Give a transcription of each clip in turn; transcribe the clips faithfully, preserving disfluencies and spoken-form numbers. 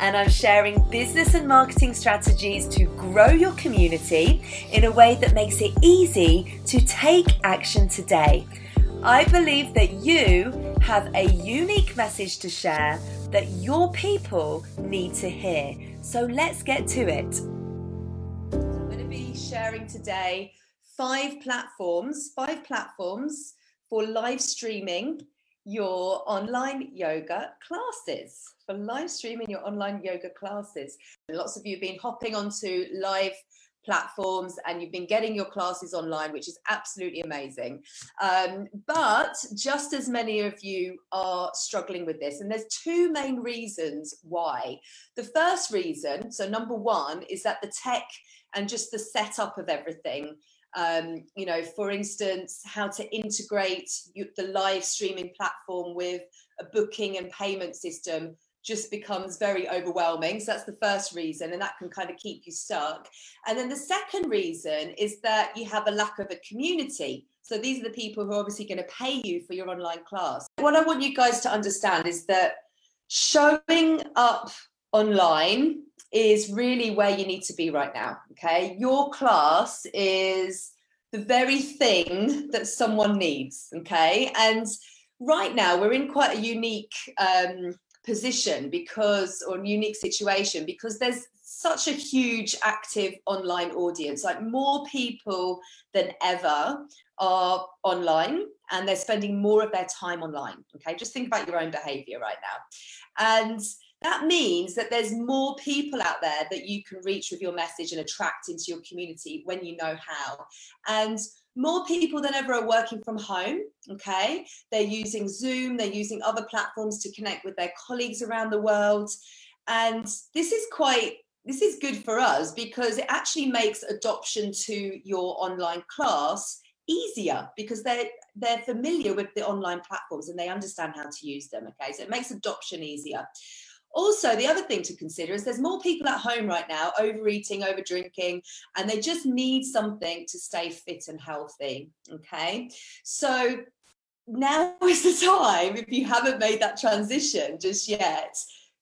and I'm sharing business and marketing strategies to grow your community in a way that makes it easy to take action today. I believe that you have a unique message to share that your people need to hear. So let's get to it. I'm going to be sharing today five platforms, five platforms for live streaming your online yoga classes, for live streaming your online yoga classes. And lots of you have been hopping onto live platforms and you've been getting your classes online, which is absolutely amazing. Um, but just as many of you are struggling with this, and there's two main reasons why. The first reason, so number one, is that the tech and just the setup of everything. Um, you know, for instance, how to integrate you, the live streaming platform with a booking and payment system just becomes very overwhelming. So that's the first reason, and that can kind of keep you stuck. And then the second reason is that you have a lack of a community. So these are the people who are obviously going to pay you for your online class. What I want you guys to understand is that showing up online is really where you need to be right now, okay? Your class is the very thing that someone needs, okay? And right now we're in quite a unique um, position because, or unique situation, because there's such a huge active online audience. Like, more people than ever are online and they're spending more of their time online, okay? Just think about your own behavior right now. And that means that there's more people out there that you can reach with your message and attract into your community when you know how. And more people than ever are working from home, okay? They're using Zoom, they're using other platforms to connect with their colleagues around the world. And this is quite, this is good for us because it actually makes adoption to your online class easier because they're they're familiar with the online platforms and they understand how to use them, okay? So it makes adoption easier. Also, the other thing to consider is there's more people at home right now overeating, over drinking, and they just need something to stay fit and healthy, okay? So now is the time, if you haven't made that transition just yet,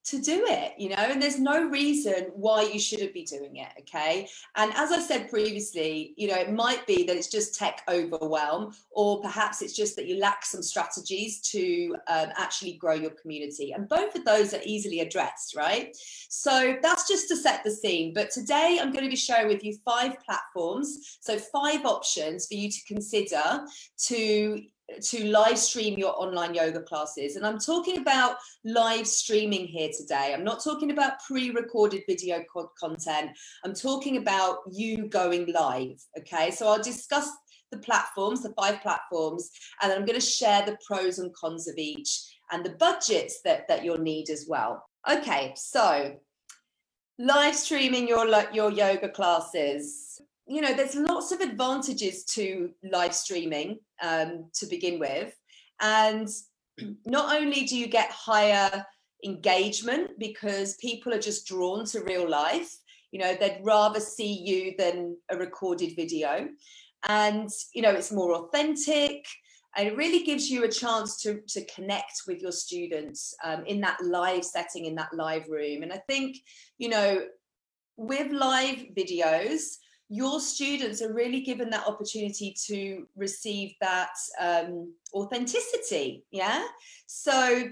to do it, you know, and there's no reason why you shouldn't be doing it, okay? And as I said previously, you know, it might be that it's just tech overwhelm, or perhaps it's just that you lack some strategies to um, actually grow your community. And both of those are easily addressed, right? So that's just to set the scene. But today I'm going to be sharing with you five platforms, so five options for you to consider to to live stream your online yoga classes. And I'm talking about live streaming here today. I'm not talking about pre-recorded video co- content. I'm talking about you going live, okay? So I'll discuss the platforms, the five platforms, and I'm going to share the pros and cons of each and the budgets that, that you'll need as well. Okay, so live streaming your, your yoga classes. You know, there's lots of advantages to live streaming um, to begin with. And not only do you get higher engagement because people are just drawn to real life, you know, they'd rather see you than a recorded video. And, you know, it's more authentic. And it really gives you a chance to, to connect with your students um, in that live setting, in that live room. And I think, you know, with live videos, your students are really given that opportunity to receive that um, authenticity, yeah? So,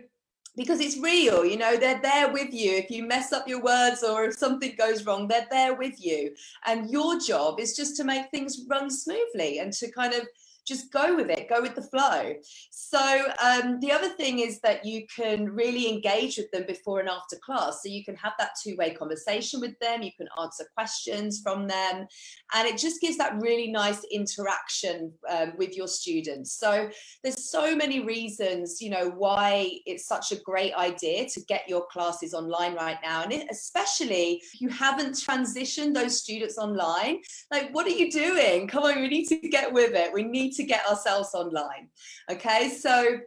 because it's real, you know, they're there with you. If you mess up your words or if something goes wrong, they're there with you. And your job is just to make things run smoothly and to kind of just go with it, go with the flow. So um, the other thing is that you can really engage with them before and after class. So you can have that two-way conversation with them, you can answer questions from them, and it just gives that really nice interaction um, with your students. So there's so many reasons, you know, why it's such a great idea to get your classes online right now. And it, especially if you haven't transitioned those students online, like, what are you doing? Come on, we need to get with it. We need to get ourselves online. Okay, so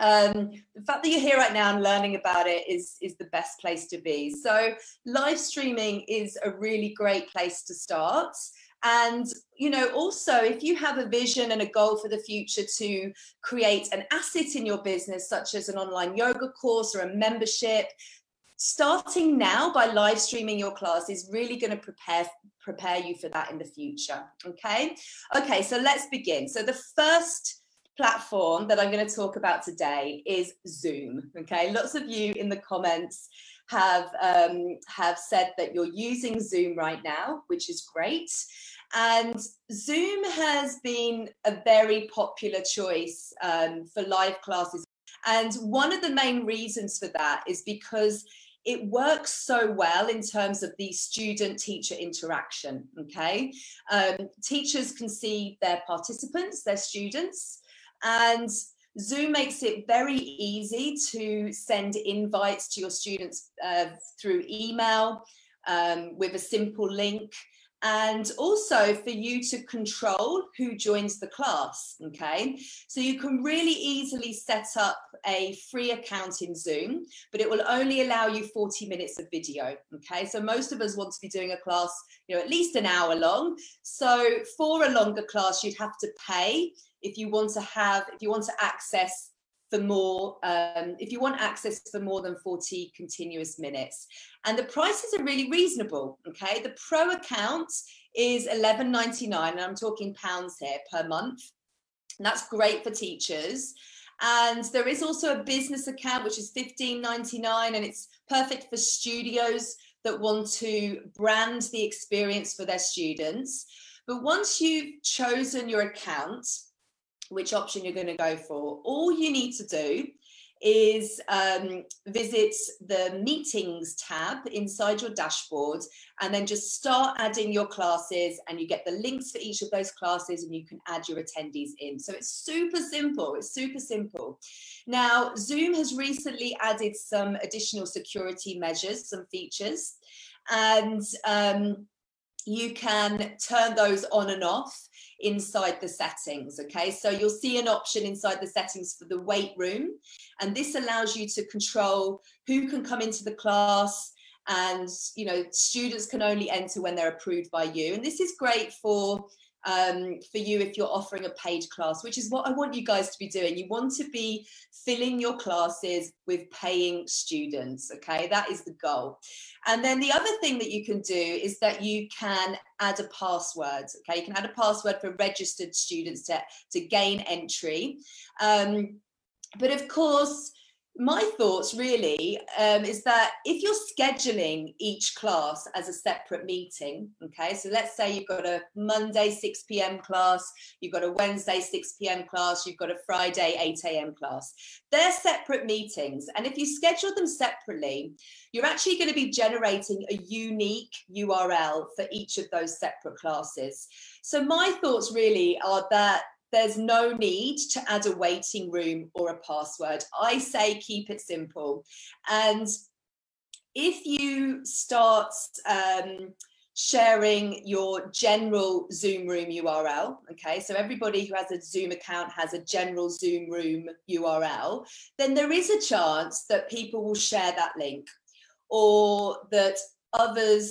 um the fact that you're here right now and learning about it is is the best place to be. So live streaming is a really great place to start. And, you know, also if you have a vision and a goal for the future to create an asset in your business, such as an online yoga course or a membership, starting now by live streaming your class is really going to prepare prepare you for that in the future. Okay. Okay, so let's begin. So the first platform that I'm going to talk about today is Zoom. Okay, lots of you in the comments have um, have said that you're using Zoom right now, which is great. And Zoom has been a very popular choice um, for live classes. And one of the main reasons for that is because it works so well in terms of the student-teacher interaction, okay? Um, teachers can see their participants, their students, and Zoom makes it very easy to send invites to your students uh, through email um, with a simple link, and also for you to control who joins the class, okay? So you can really easily set up a free account in Zoom, but it will only allow you forty minutes of video, okay? So most of us want to be doing a class, you know, at least an hour long. So for a longer class, you'd have to pay if you want to have, if you want to access for more, um, if you want access for more than forty continuous minutes. And the prices are really reasonable, okay? The pro account is eleven ninety-nine, and I'm talking pounds here, per month. And that's great for teachers. And there is also a business account, which is fifteen ninety-nine, and it's perfect for studios that want to brand the experience for their students. But once you've chosen your account, which option you're going to go for, all you need to do is um, visit the meetings tab inside your dashboard, and then just start adding your classes, and you get the links for each of those classes, and you can add your attendees in. So it's super simple, it's super simple. Now, Zoom has recently added some additional security measures, some features, and um, you can turn those on and off inside the settings, okay? So you'll see an option inside the settings for the weight room, and this allows you to control who can come into the class, and, you know, students can only enter when they're approved by you. And this is great for um for you if you're offering a paid class, which is what I want you guys to be doing. You want to be filling your classes with paying students, okay? That is the goal. And then the other thing that you can do is that you can add a password, okay? You can add a password for registered students to to gain entry, um but of course my thoughts really um, is that if you're scheduling each class as a separate meeting, okay, so let's say you've got a Monday six p m class, you've got a Wednesday six p m class, you've got a Friday eight a m class. They're separate meetings, and if you schedule them separately, you're actually going to be generating a unique U R L for each of those separate classes. So my thoughts really are that there's no need to add a waiting room or a password. I say keep it simple. And if you start um, sharing your general Zoom room U R L, okay, so everybody who has a Zoom account has a general Zoom room U R L, then there is a chance that people will share that link, or that others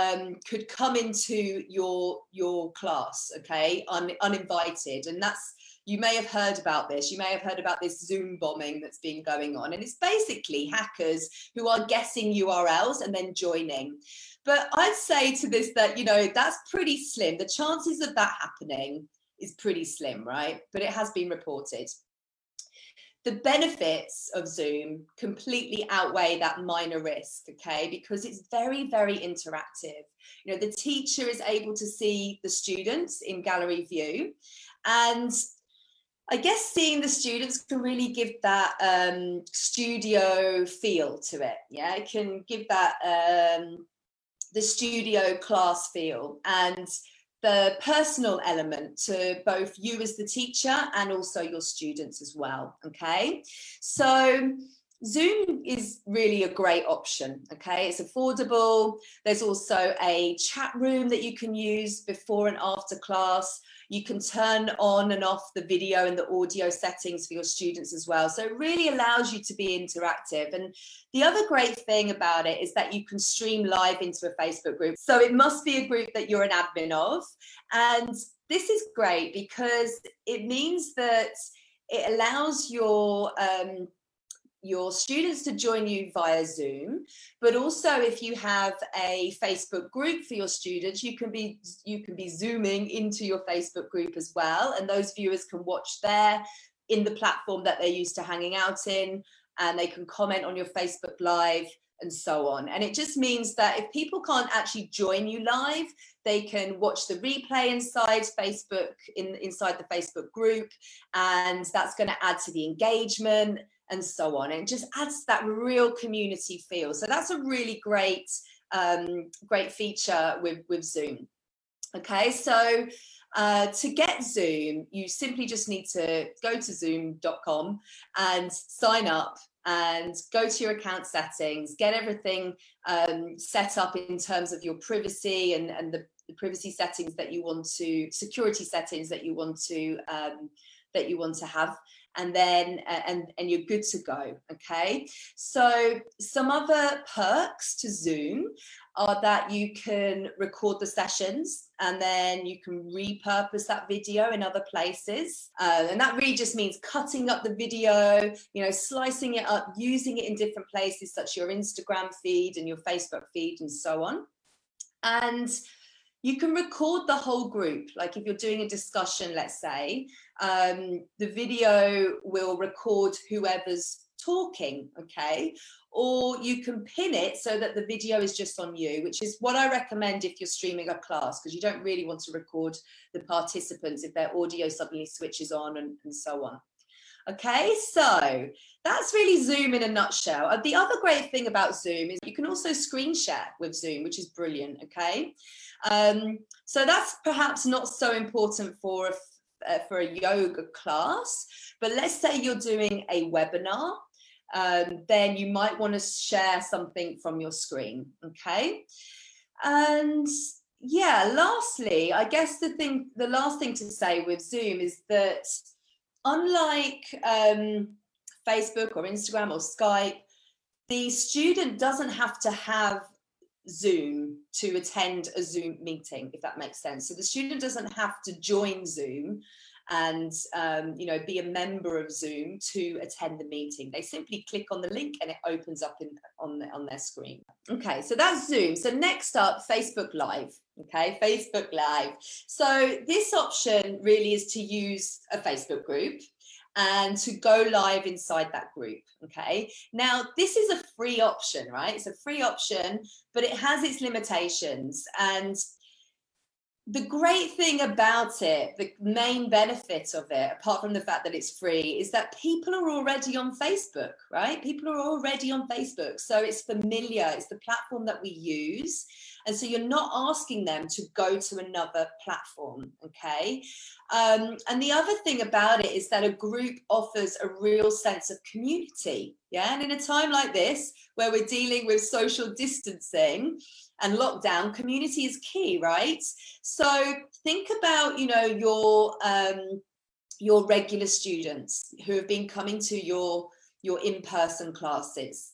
Um, could come into your your class, okay, un, uninvited. And that's, you may have heard about this, you may have heard about this Zoom bombing that's been going on, and it's basically hackers who are guessing U R Ls and then joining. But I'd say to this that, you know, that's pretty slim. The chances of that happening is pretty slim, right? But it has been reported. The benefits of Zoom completely outweigh that minor risk, okay, because it's very, very interactive. You know, the teacher is able to see the students in gallery view, And I guess seeing the students can really give that um, studio feel to it. Yeah, it can give that um, the studio class feel and the personal element to both you as the teacher and also your students as well. Okay, so Zoom is really a great option. Okay, it's affordable. There's also a chat room that you can use before and after class. You can turn on and off the video and the audio settings for your students as well. So it really allows you to be interactive. And the other great thing about it is that you can stream live into a Facebook group. So it must be a group that you're an admin of. And this is great because it means that it allows your um, your students to join you via Zoom, but also if you have a Facebook group for your students, you can be you can be zooming into your Facebook group as well, and those viewers can watch there in the platform that they're used to hanging out in, and they can comment on your Facebook Live and so on. And it just means that if people can't actually join you live, they can watch the replay inside Facebook, in inside the Facebook group, and that's going to add to the engagement and so on. It just adds that real community feel. So that's a really great, um, great feature with, with Zoom. Okay, so uh, to get Zoom, you simply just need to go to zoom dot com and sign up and go to your account settings, get everything um, set up in terms of your privacy and, and the, the privacy settings that you want to, security settings that you want to, um, that you want to have. And then uh, and and you're good to go. Okay, so some other perks to Zoom are that you can record the sessions and then you can repurpose that video in other places, uh, and that really just means cutting up the video, you know, slicing it up, using it in different places such as your Instagram feed and your Facebook feed and so on. And you can record the whole group. Like if you're doing a discussion, let's say, um, the video will record whoever's talking, okay? Or you can pin it so that the video is just on you, which is what I recommend if you're streaming a class, because you don't really want to record the participants if their audio suddenly switches on and, and so on. Okay, so that's really Zoom in a nutshell. The other great thing about Zoom is you can also screen share with Zoom, which is brilliant, okay? Um, so that's perhaps not so important for a, uh, for a yoga class, but let's say you're doing a webinar, um, then you might want to share something from your screen, okay? And yeah, lastly, I guess the thing, the last thing to say with Zoom is that unlike um, Facebook or Instagram or Skype, the student doesn't have to have Zoom to attend a Zoom meeting, if that makes sense. So the student doesn't have to join Zoom and um, you know, be a member of Zoom to attend the meeting. They simply click on the link and it opens up in, on, the, on their screen. Okay, so that's Zoom. So next up, Facebook Live. Okay, Facebook Live. So this option really is to use a Facebook group and to go live inside that group, okay? Now, this is a free option, right? It's a free option, but it has its limitations. And the great thing about it, the main benefit of it, apart from the fact that it's free, is that people are already on Facebook, right? People are already on Facebook. So it's familiar, it's the platform that we use. And so you're not asking them to go to another platform, okay? Um, and the other thing about it is that a group offers a real sense of community, yeah? And in a time like this, where we're dealing with social distancing and lockdown, community is key, right? So think about, you know, your, um, your regular students who have been coming to your, your in-person classes.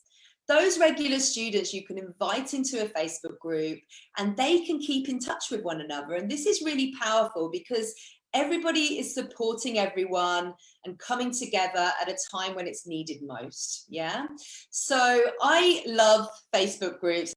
Those regular students you can invite into a Facebook group and they can keep in touch with one another. And this is really powerful because everybody is supporting everyone and coming together at a time when it's needed most. Yeah. So I love Facebook groups.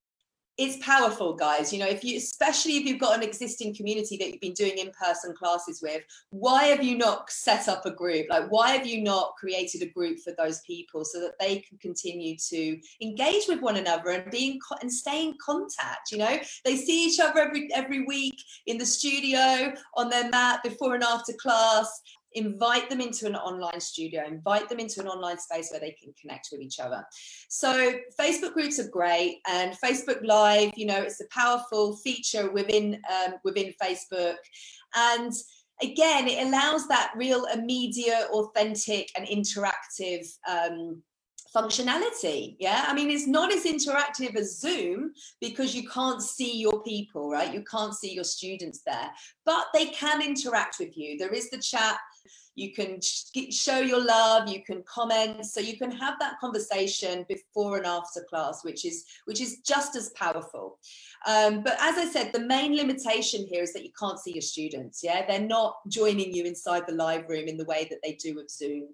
it's powerful, guys. You know, if you, especially if you've got an existing community that you've been doing in-person classes with, why have you not set up a group? Like, why have you not created a group for those people so that they can continue to engage with one another and be in co- and stay in contact? You know, they see each other every every week in the studio, on their mat, before and after class. Invite them into an online studio, invite them into an online space where they can connect with each other. So Facebook groups are great, and Facebook Live, you know, it's a powerful feature within um, within Facebook. And again, it allows that real, immediate, authentic and interactive um, functionality. Yeah, I mean, it's not as interactive as Zoom because you can't see your people, right? You can't see your students there, but they can interact with you. There is the chat. You can show your love, you can comment, so you can have that conversation before and after class, which is which is just as powerful. Um, but as I said, the main limitation here is that you can't see your students. Yeah, they're not joining you inside the live room in the way that they do with Zoom.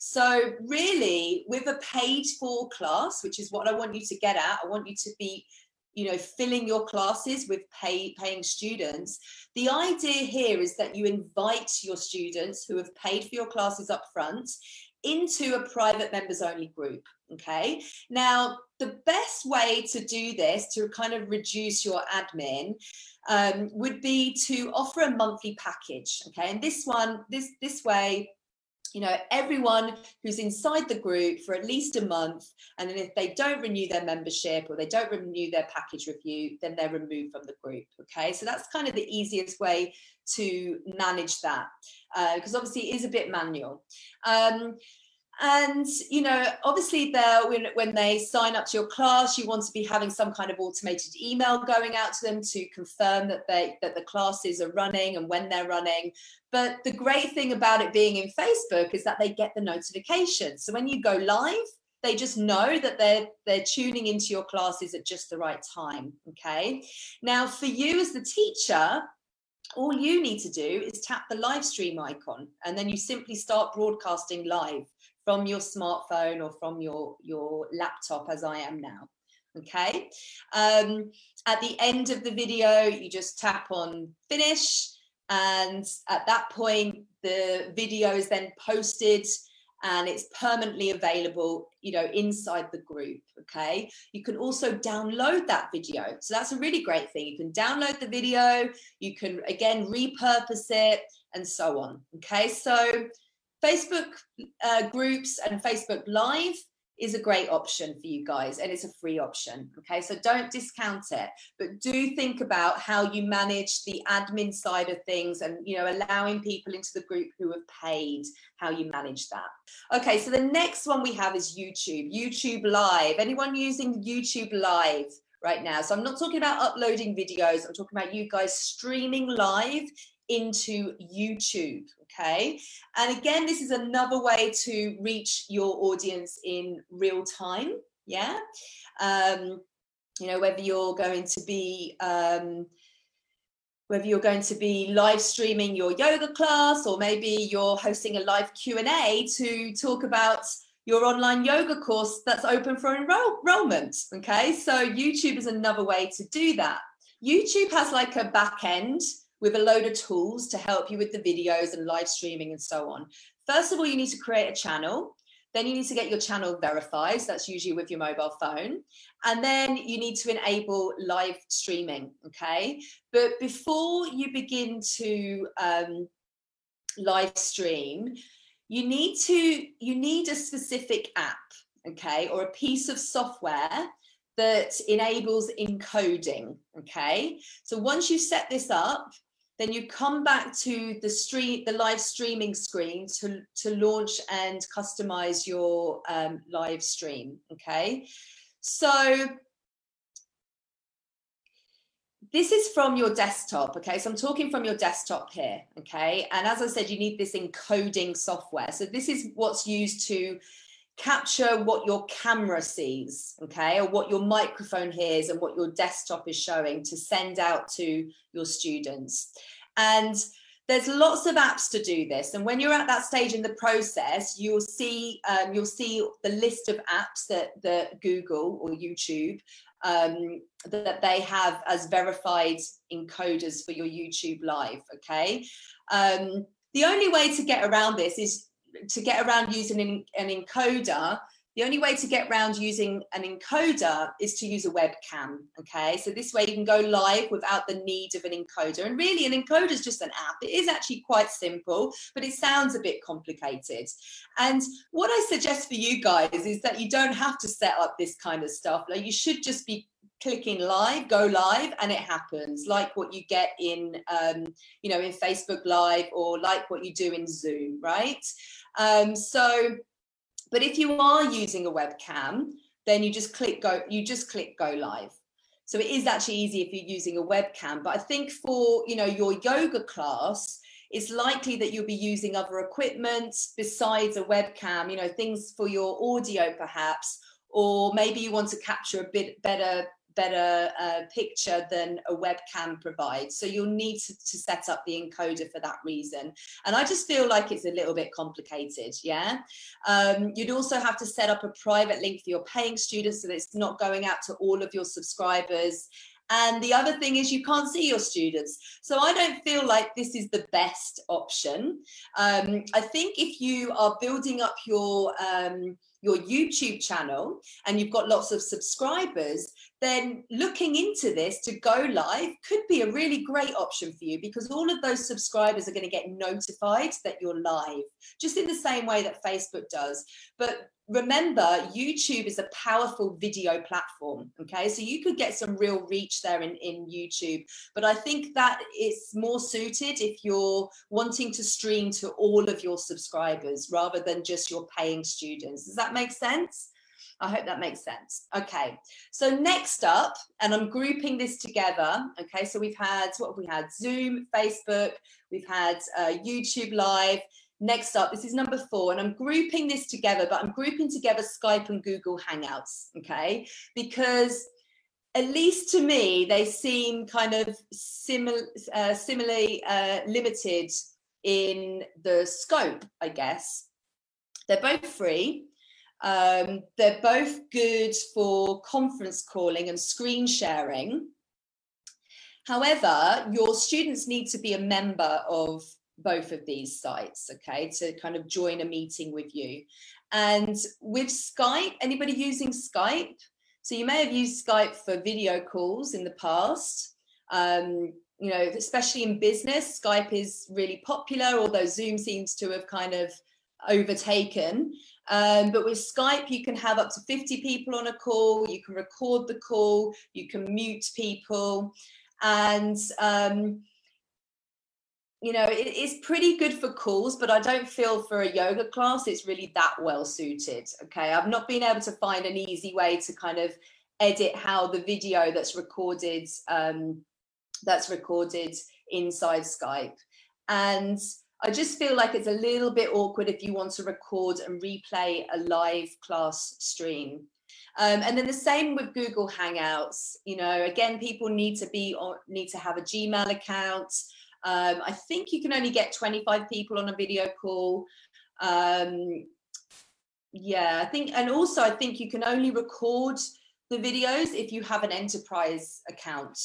So really, with a paid for class, which is what I want you to get at, I want you to be, you know, filling your classes with pay, paying students. The idea here is that you invite your students who have paid for your classes up front into a private members only group. Okay, now the best way to do this, to kind of reduce your admin, um, would be to offer a monthly package. Okay, and this one, this this way, you know, everyone who's inside the group for at least a month, and then if they don't renew their membership or they don't renew their package review, then they're removed from the group. Okay, so that's kind of the easiest way to manage that, because uh, obviously it is a bit manual. Um, and you know, obviously there, when, when they sign up to your class, you want to be having some kind of automated email going out to them to confirm that they that the classes are running and when they're running. But the great thing about it being in Facebook is that they get the notification, so when you go live, they just know that they're they're tuning into your classes at just the right time. Okay, now for you as the teacher, all you need to do is tap the live stream icon, and then you simply start broadcasting live from your smartphone or from your, your laptop, as I am now, okay? Um, at the end of the video, you just tap on finish, and at that point, the video is then posted and it's permanently available, you know, inside the group, okay? You can also download that video. So that's a really great thing. You can download the video, you can, again, repurpose it, and so on, okay? So Facebook uh, groups and Facebook Live is a great option for you guys, and it's a free option, okay? So don't discount it, but do think about how you manage the admin side of things and, you know, allowing people into the group who have paid, how you manage that. Okay, so the next one we have is YouTube, YouTube Live. Anyone using YouTube Live right now? So I'm not talking about uploading videos, I'm talking about you guys streaming live into YouTube, okay? And again, this is another way to reach your audience in real time, yeah? Um, you know, whether you're going to be, um, whether you're going to be live streaming your yoga class, or maybe you're hosting a live Q and A to talk about your online yoga course that's open for enroll- enrollment, okay? So YouTube is another way to do that. YouTube has like a back end with a load of tools to help you with the videos and live streaming and so on. First of all, you need to create a channel. Then you need to get your channel verified. So that's usually with your mobile phone. And then you need to enable live streaming, okay? But before you begin to um, live stream, you need to, you need a specific app, okay? Or a piece of software that enables encoding, okay? So once you set this up, then you come back to the stream, the live streaming screen to, to launch and customize your um, live stream, okay? So this is from your desktop, okay? So I'm talking from your desktop here, okay? And as I said, you need this encoding software. So this is what's used to capture what your camera sees, okay, or what your microphone hears and what your desktop is showing to send out to your students. And There's lots of apps to do this, and when you're at that stage in the process, you'll see um, you'll see the list of apps that, that Google or YouTube um, that they have as verified encoders for your YouTube Live. Okay, um, the only way to get around this is to get around using an encoder. The only way to get around using an encoder is to use a webcam, okay? So this way you can go live without the need of an encoder. And really, an encoder is just an app. It is actually quite simple, but it sounds a bit complicated. And what I suggest for you guys is that you don't have to set up this kind of stuff. Like, you should just be clicking live, go live, and it happens, like what you get in, um, you know, in Facebook Live, or like what you do in Zoom, right? Um, so... But if you are using a webcam, then you just click go, you just click go live. So it is actually easy if you're using a webcam. But I think for, you know, your yoga class, it's likely that you'll be using other equipment besides a webcam, you know, things for your audio perhaps, or maybe you want to capture a bit better, better uh, picture than a webcam provides. So you'll need to, to set up the encoder for that reason. And I just feel like it's a little bit complicated, yeah? Um, you'd also have to set up a private link for your paying students so that it's not going out to all of your subscribers. And the other thing is you can't see your students. So I don't feel like this is the best option. Um, I think if you are building up your, um, your YouTube channel and you've got lots of subscribers, then looking into this to go live could be a really great option for you, because all of those subscribers are going to get notified that you're live, just in the same way that Facebook does. But remember, YouTube is a powerful video platform, okay? So you could get some real reach there in, in YouTube. But I think that it's more suited if you're wanting to stream to all of your subscribers rather than just your paying students. Does that make sense? I hope that makes sense. Okay, so next up, and I'm grouping this together, okay? So we've had, what have we had? Zoom, Facebook, we've had uh, YouTube Live. Next up, this is number four, and I'm grouping this together, but I'm grouping together Skype and Google Hangouts, okay? Because at least to me, they seem kind of simil- uh, similarly uh, limited in the scope, I guess. They're both free. Um, they're both good for conference calling and screen sharing. However, your students need to be a member of both of these sites, okay, to kind of join a meeting with you. And with Skype, anybody using Skype? So you may have used Skype for video calls in the past. Um, you know, especially in business, Skype is really popular, although Zoom seems to have kind of overtaken. Um, but with Skype, you can have up to fifty people on a call, you can record the call, you can mute people, and um, you know, it, it's pretty good for calls, but I don't feel for a yoga class it's really that well suited, okay? I've not been able to find an easy way to kind of edit how the video that's recorded, um, that's recorded inside Skype. And I just feel like it's a little bit awkward if you want to record and replay a live class stream. Um, and then the same with Google Hangouts. You know, again, people need to be on, need to have a Gmail account. Um, I think you can only get twenty-five people on a video call. Um, yeah, I think, and also I think you can only record the videos if you have an enterprise account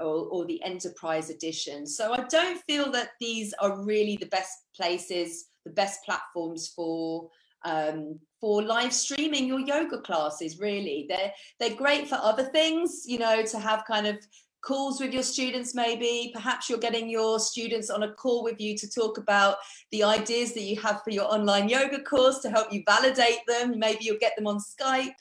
or, or the enterprise edition. So I don't feel that these are really the best places, the best platforms for um, for live streaming your yoga classes, really. They're, they're great for other things, you know, to have kind of calls with your students, maybe. Perhaps you're getting your students on a call with you to talk about the ideas that you have for your online yoga course to help you validate them. Maybe you'll get them on Skype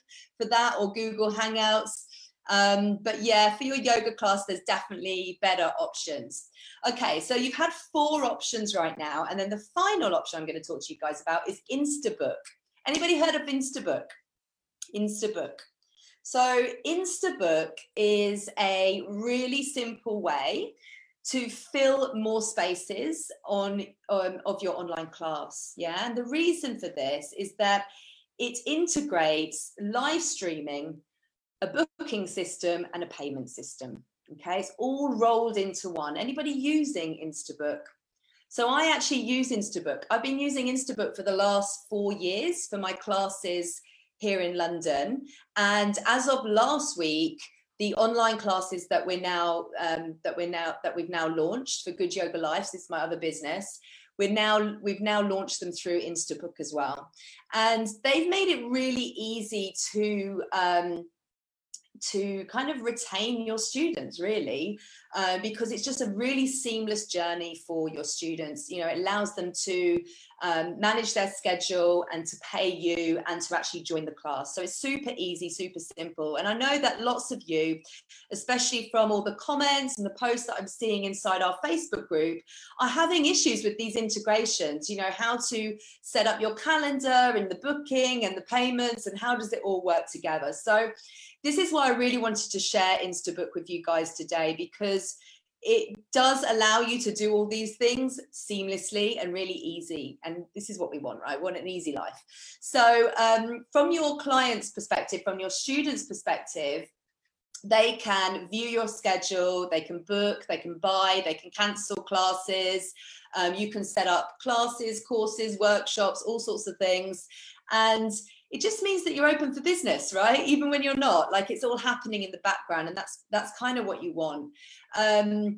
for that, or Google Hangouts. Um, but yeah, for your yoga class, there's definitely better options. Okay, so you've had four options right now. And then the final option I'm going to talk to you guys about is Instabook. Anybody heard of Instabook? Instabook. So Instabook is a really simple way to fill more spaces on, on of your online class. Yeah, and the reason for this is that it integrates live streaming, a booking system, and a payment system. Okay, it's all rolled into one. Anybody using Instabook? So I actually use Instabook. I've been using Instabook for the last four years for my classes here in London. And as of last week, the online classes that we're now um, that we're now that we've now launched for Good Yoga Life, this is my other business, we're now we've now launched them through Instabook as well, and they've made it really easy to um, to kind of retain your students, really, uh, because it's just a really seamless journey for your students. You know, it allows them to um, manage their schedule and to pay you and to actually join the class. So it's super easy, super simple. And I know that lots of you, especially from all the comments and the posts that I'm seeing inside our Facebook group, are having issues with these integrations, you know, how to set up your calendar and the booking and the payments and how does it all work together. So this is why I really wanted to share Instabook with you guys today, because it does allow you to do all these things seamlessly and really easy. And this is what we want, right? We want an easy life. So um, from your client's perspective, from your students' perspective, they can view your schedule, they can book, they can buy, they can cancel classes. Um, you can set up classes, courses, workshops, all sorts of things. And it just means that you're open for business, right? Even when you're not, like, it's all happening in the background, and that's that's kind of what you want. Um,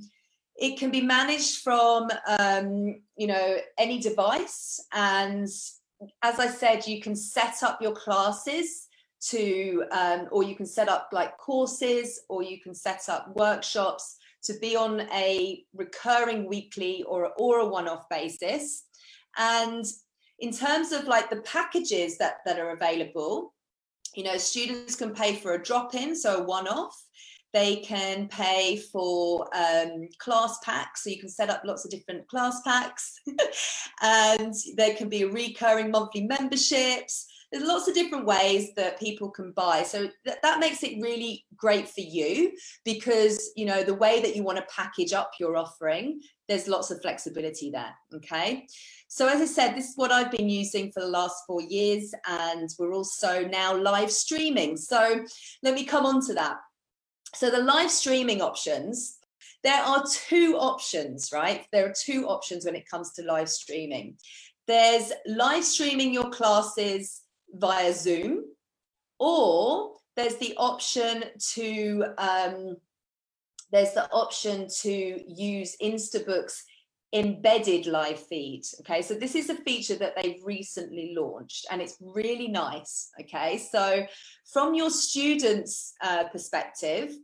it can be managed from, um, you know, any device. And as I said, you can set up your classes to, um, or you can set up like courses, or you can set up workshops to be on a recurring weekly or, or a one-off basis. And in terms of like the packages that, that are available, you know, students can pay for a drop-in, so a one-off. They can pay for um, class packs, so you can set up lots of different class packs. And there can be recurring monthly memberships. There's lots of different ways that people can buy. So th- that makes it really great for you, because, you know, the way that you want to package up your offering, there's lots of flexibility there, okay? So as I said, this is what I've been using for the last four years, and we're also now live streaming. So let me come on to that. So the live streaming options, there are two options, right? There are two options when it comes to live streaming. There's live streaming your classes via Zoom, or there's the option to um, there's the option to use Instabook's embedded live feed. Okay, so this is a feature that they've recently launched, and it's really nice. Okay, so from your students' uh, perspective,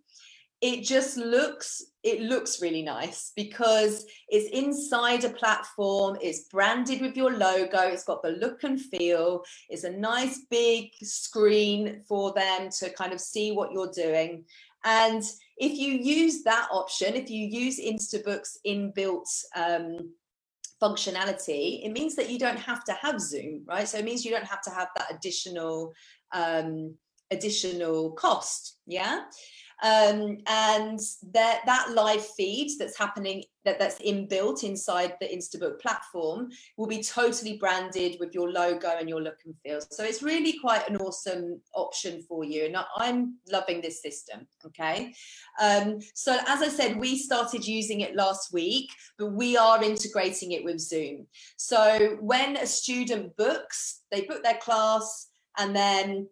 it just looks, it looks really nice because it's inside a platform, it's branded with your logo, it's got the look and feel, it's a nice big screen for them to kind of see what you're doing. And if you use that option, if you use Instabook's inbuilt um, functionality, it means that you don't have to have Zoom, right? So it means you don't have to have that additional, um, additional cost, yeah? Um, and that, that live feed that's happening, that, that's inbuilt inside the Instabook platform, will be totally branded with your logo and your look and feel. So it's really quite an awesome option for you. And I'm loving this system, okay? Um, so as I said, we started using it last week, but we are integrating it with Zoom. So when a student books, they book their class, and then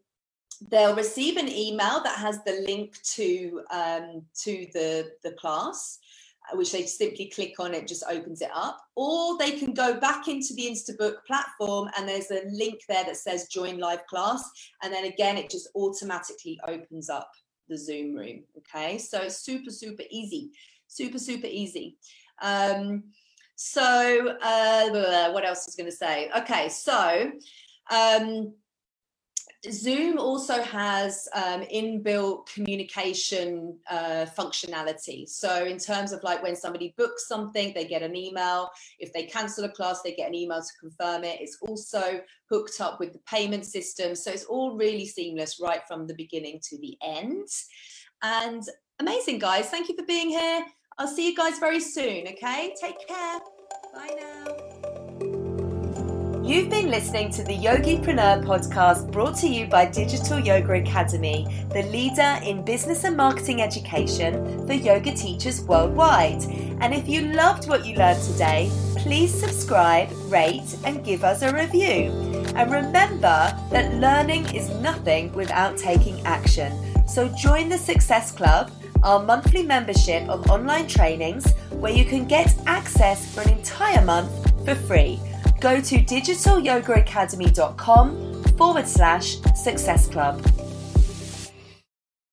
they'll receive an email that has the link to um, to the, the class, which they simply click on, it just opens it up. Or they can go back into the Instabook platform, and there's a link there that says join live class. And then again, it just automatically opens up the Zoom room. Okay, so it's super, super easy, super, super easy. Um, so uh, what else is going to say? Okay, so... Um, Zoom also has um, inbuilt communication uh, functionality. So in terms of like when somebody books something, they get an email. If they cancel a class, they get an email to confirm it. It's also hooked up with the payment system. So it's all really seamless right from the beginning to the end. And amazing, guys. Thank you for being here. I'll see you guys very soon. Okay, take care. Bye now. You've been listening to the Yogipreneur podcast, brought to you by Digital Yoga Academy, the leader in business and marketing education for yoga teachers worldwide. And if you loved what you learned today, please subscribe, rate, and give us a review. And remember that learning is nothing without taking action. So join the SUCCESS CLUB, our monthly membership of online trainings, where you can get access for an entire month for free. Go to digital yoga academy dot com forward slash SUCCESS CLUB.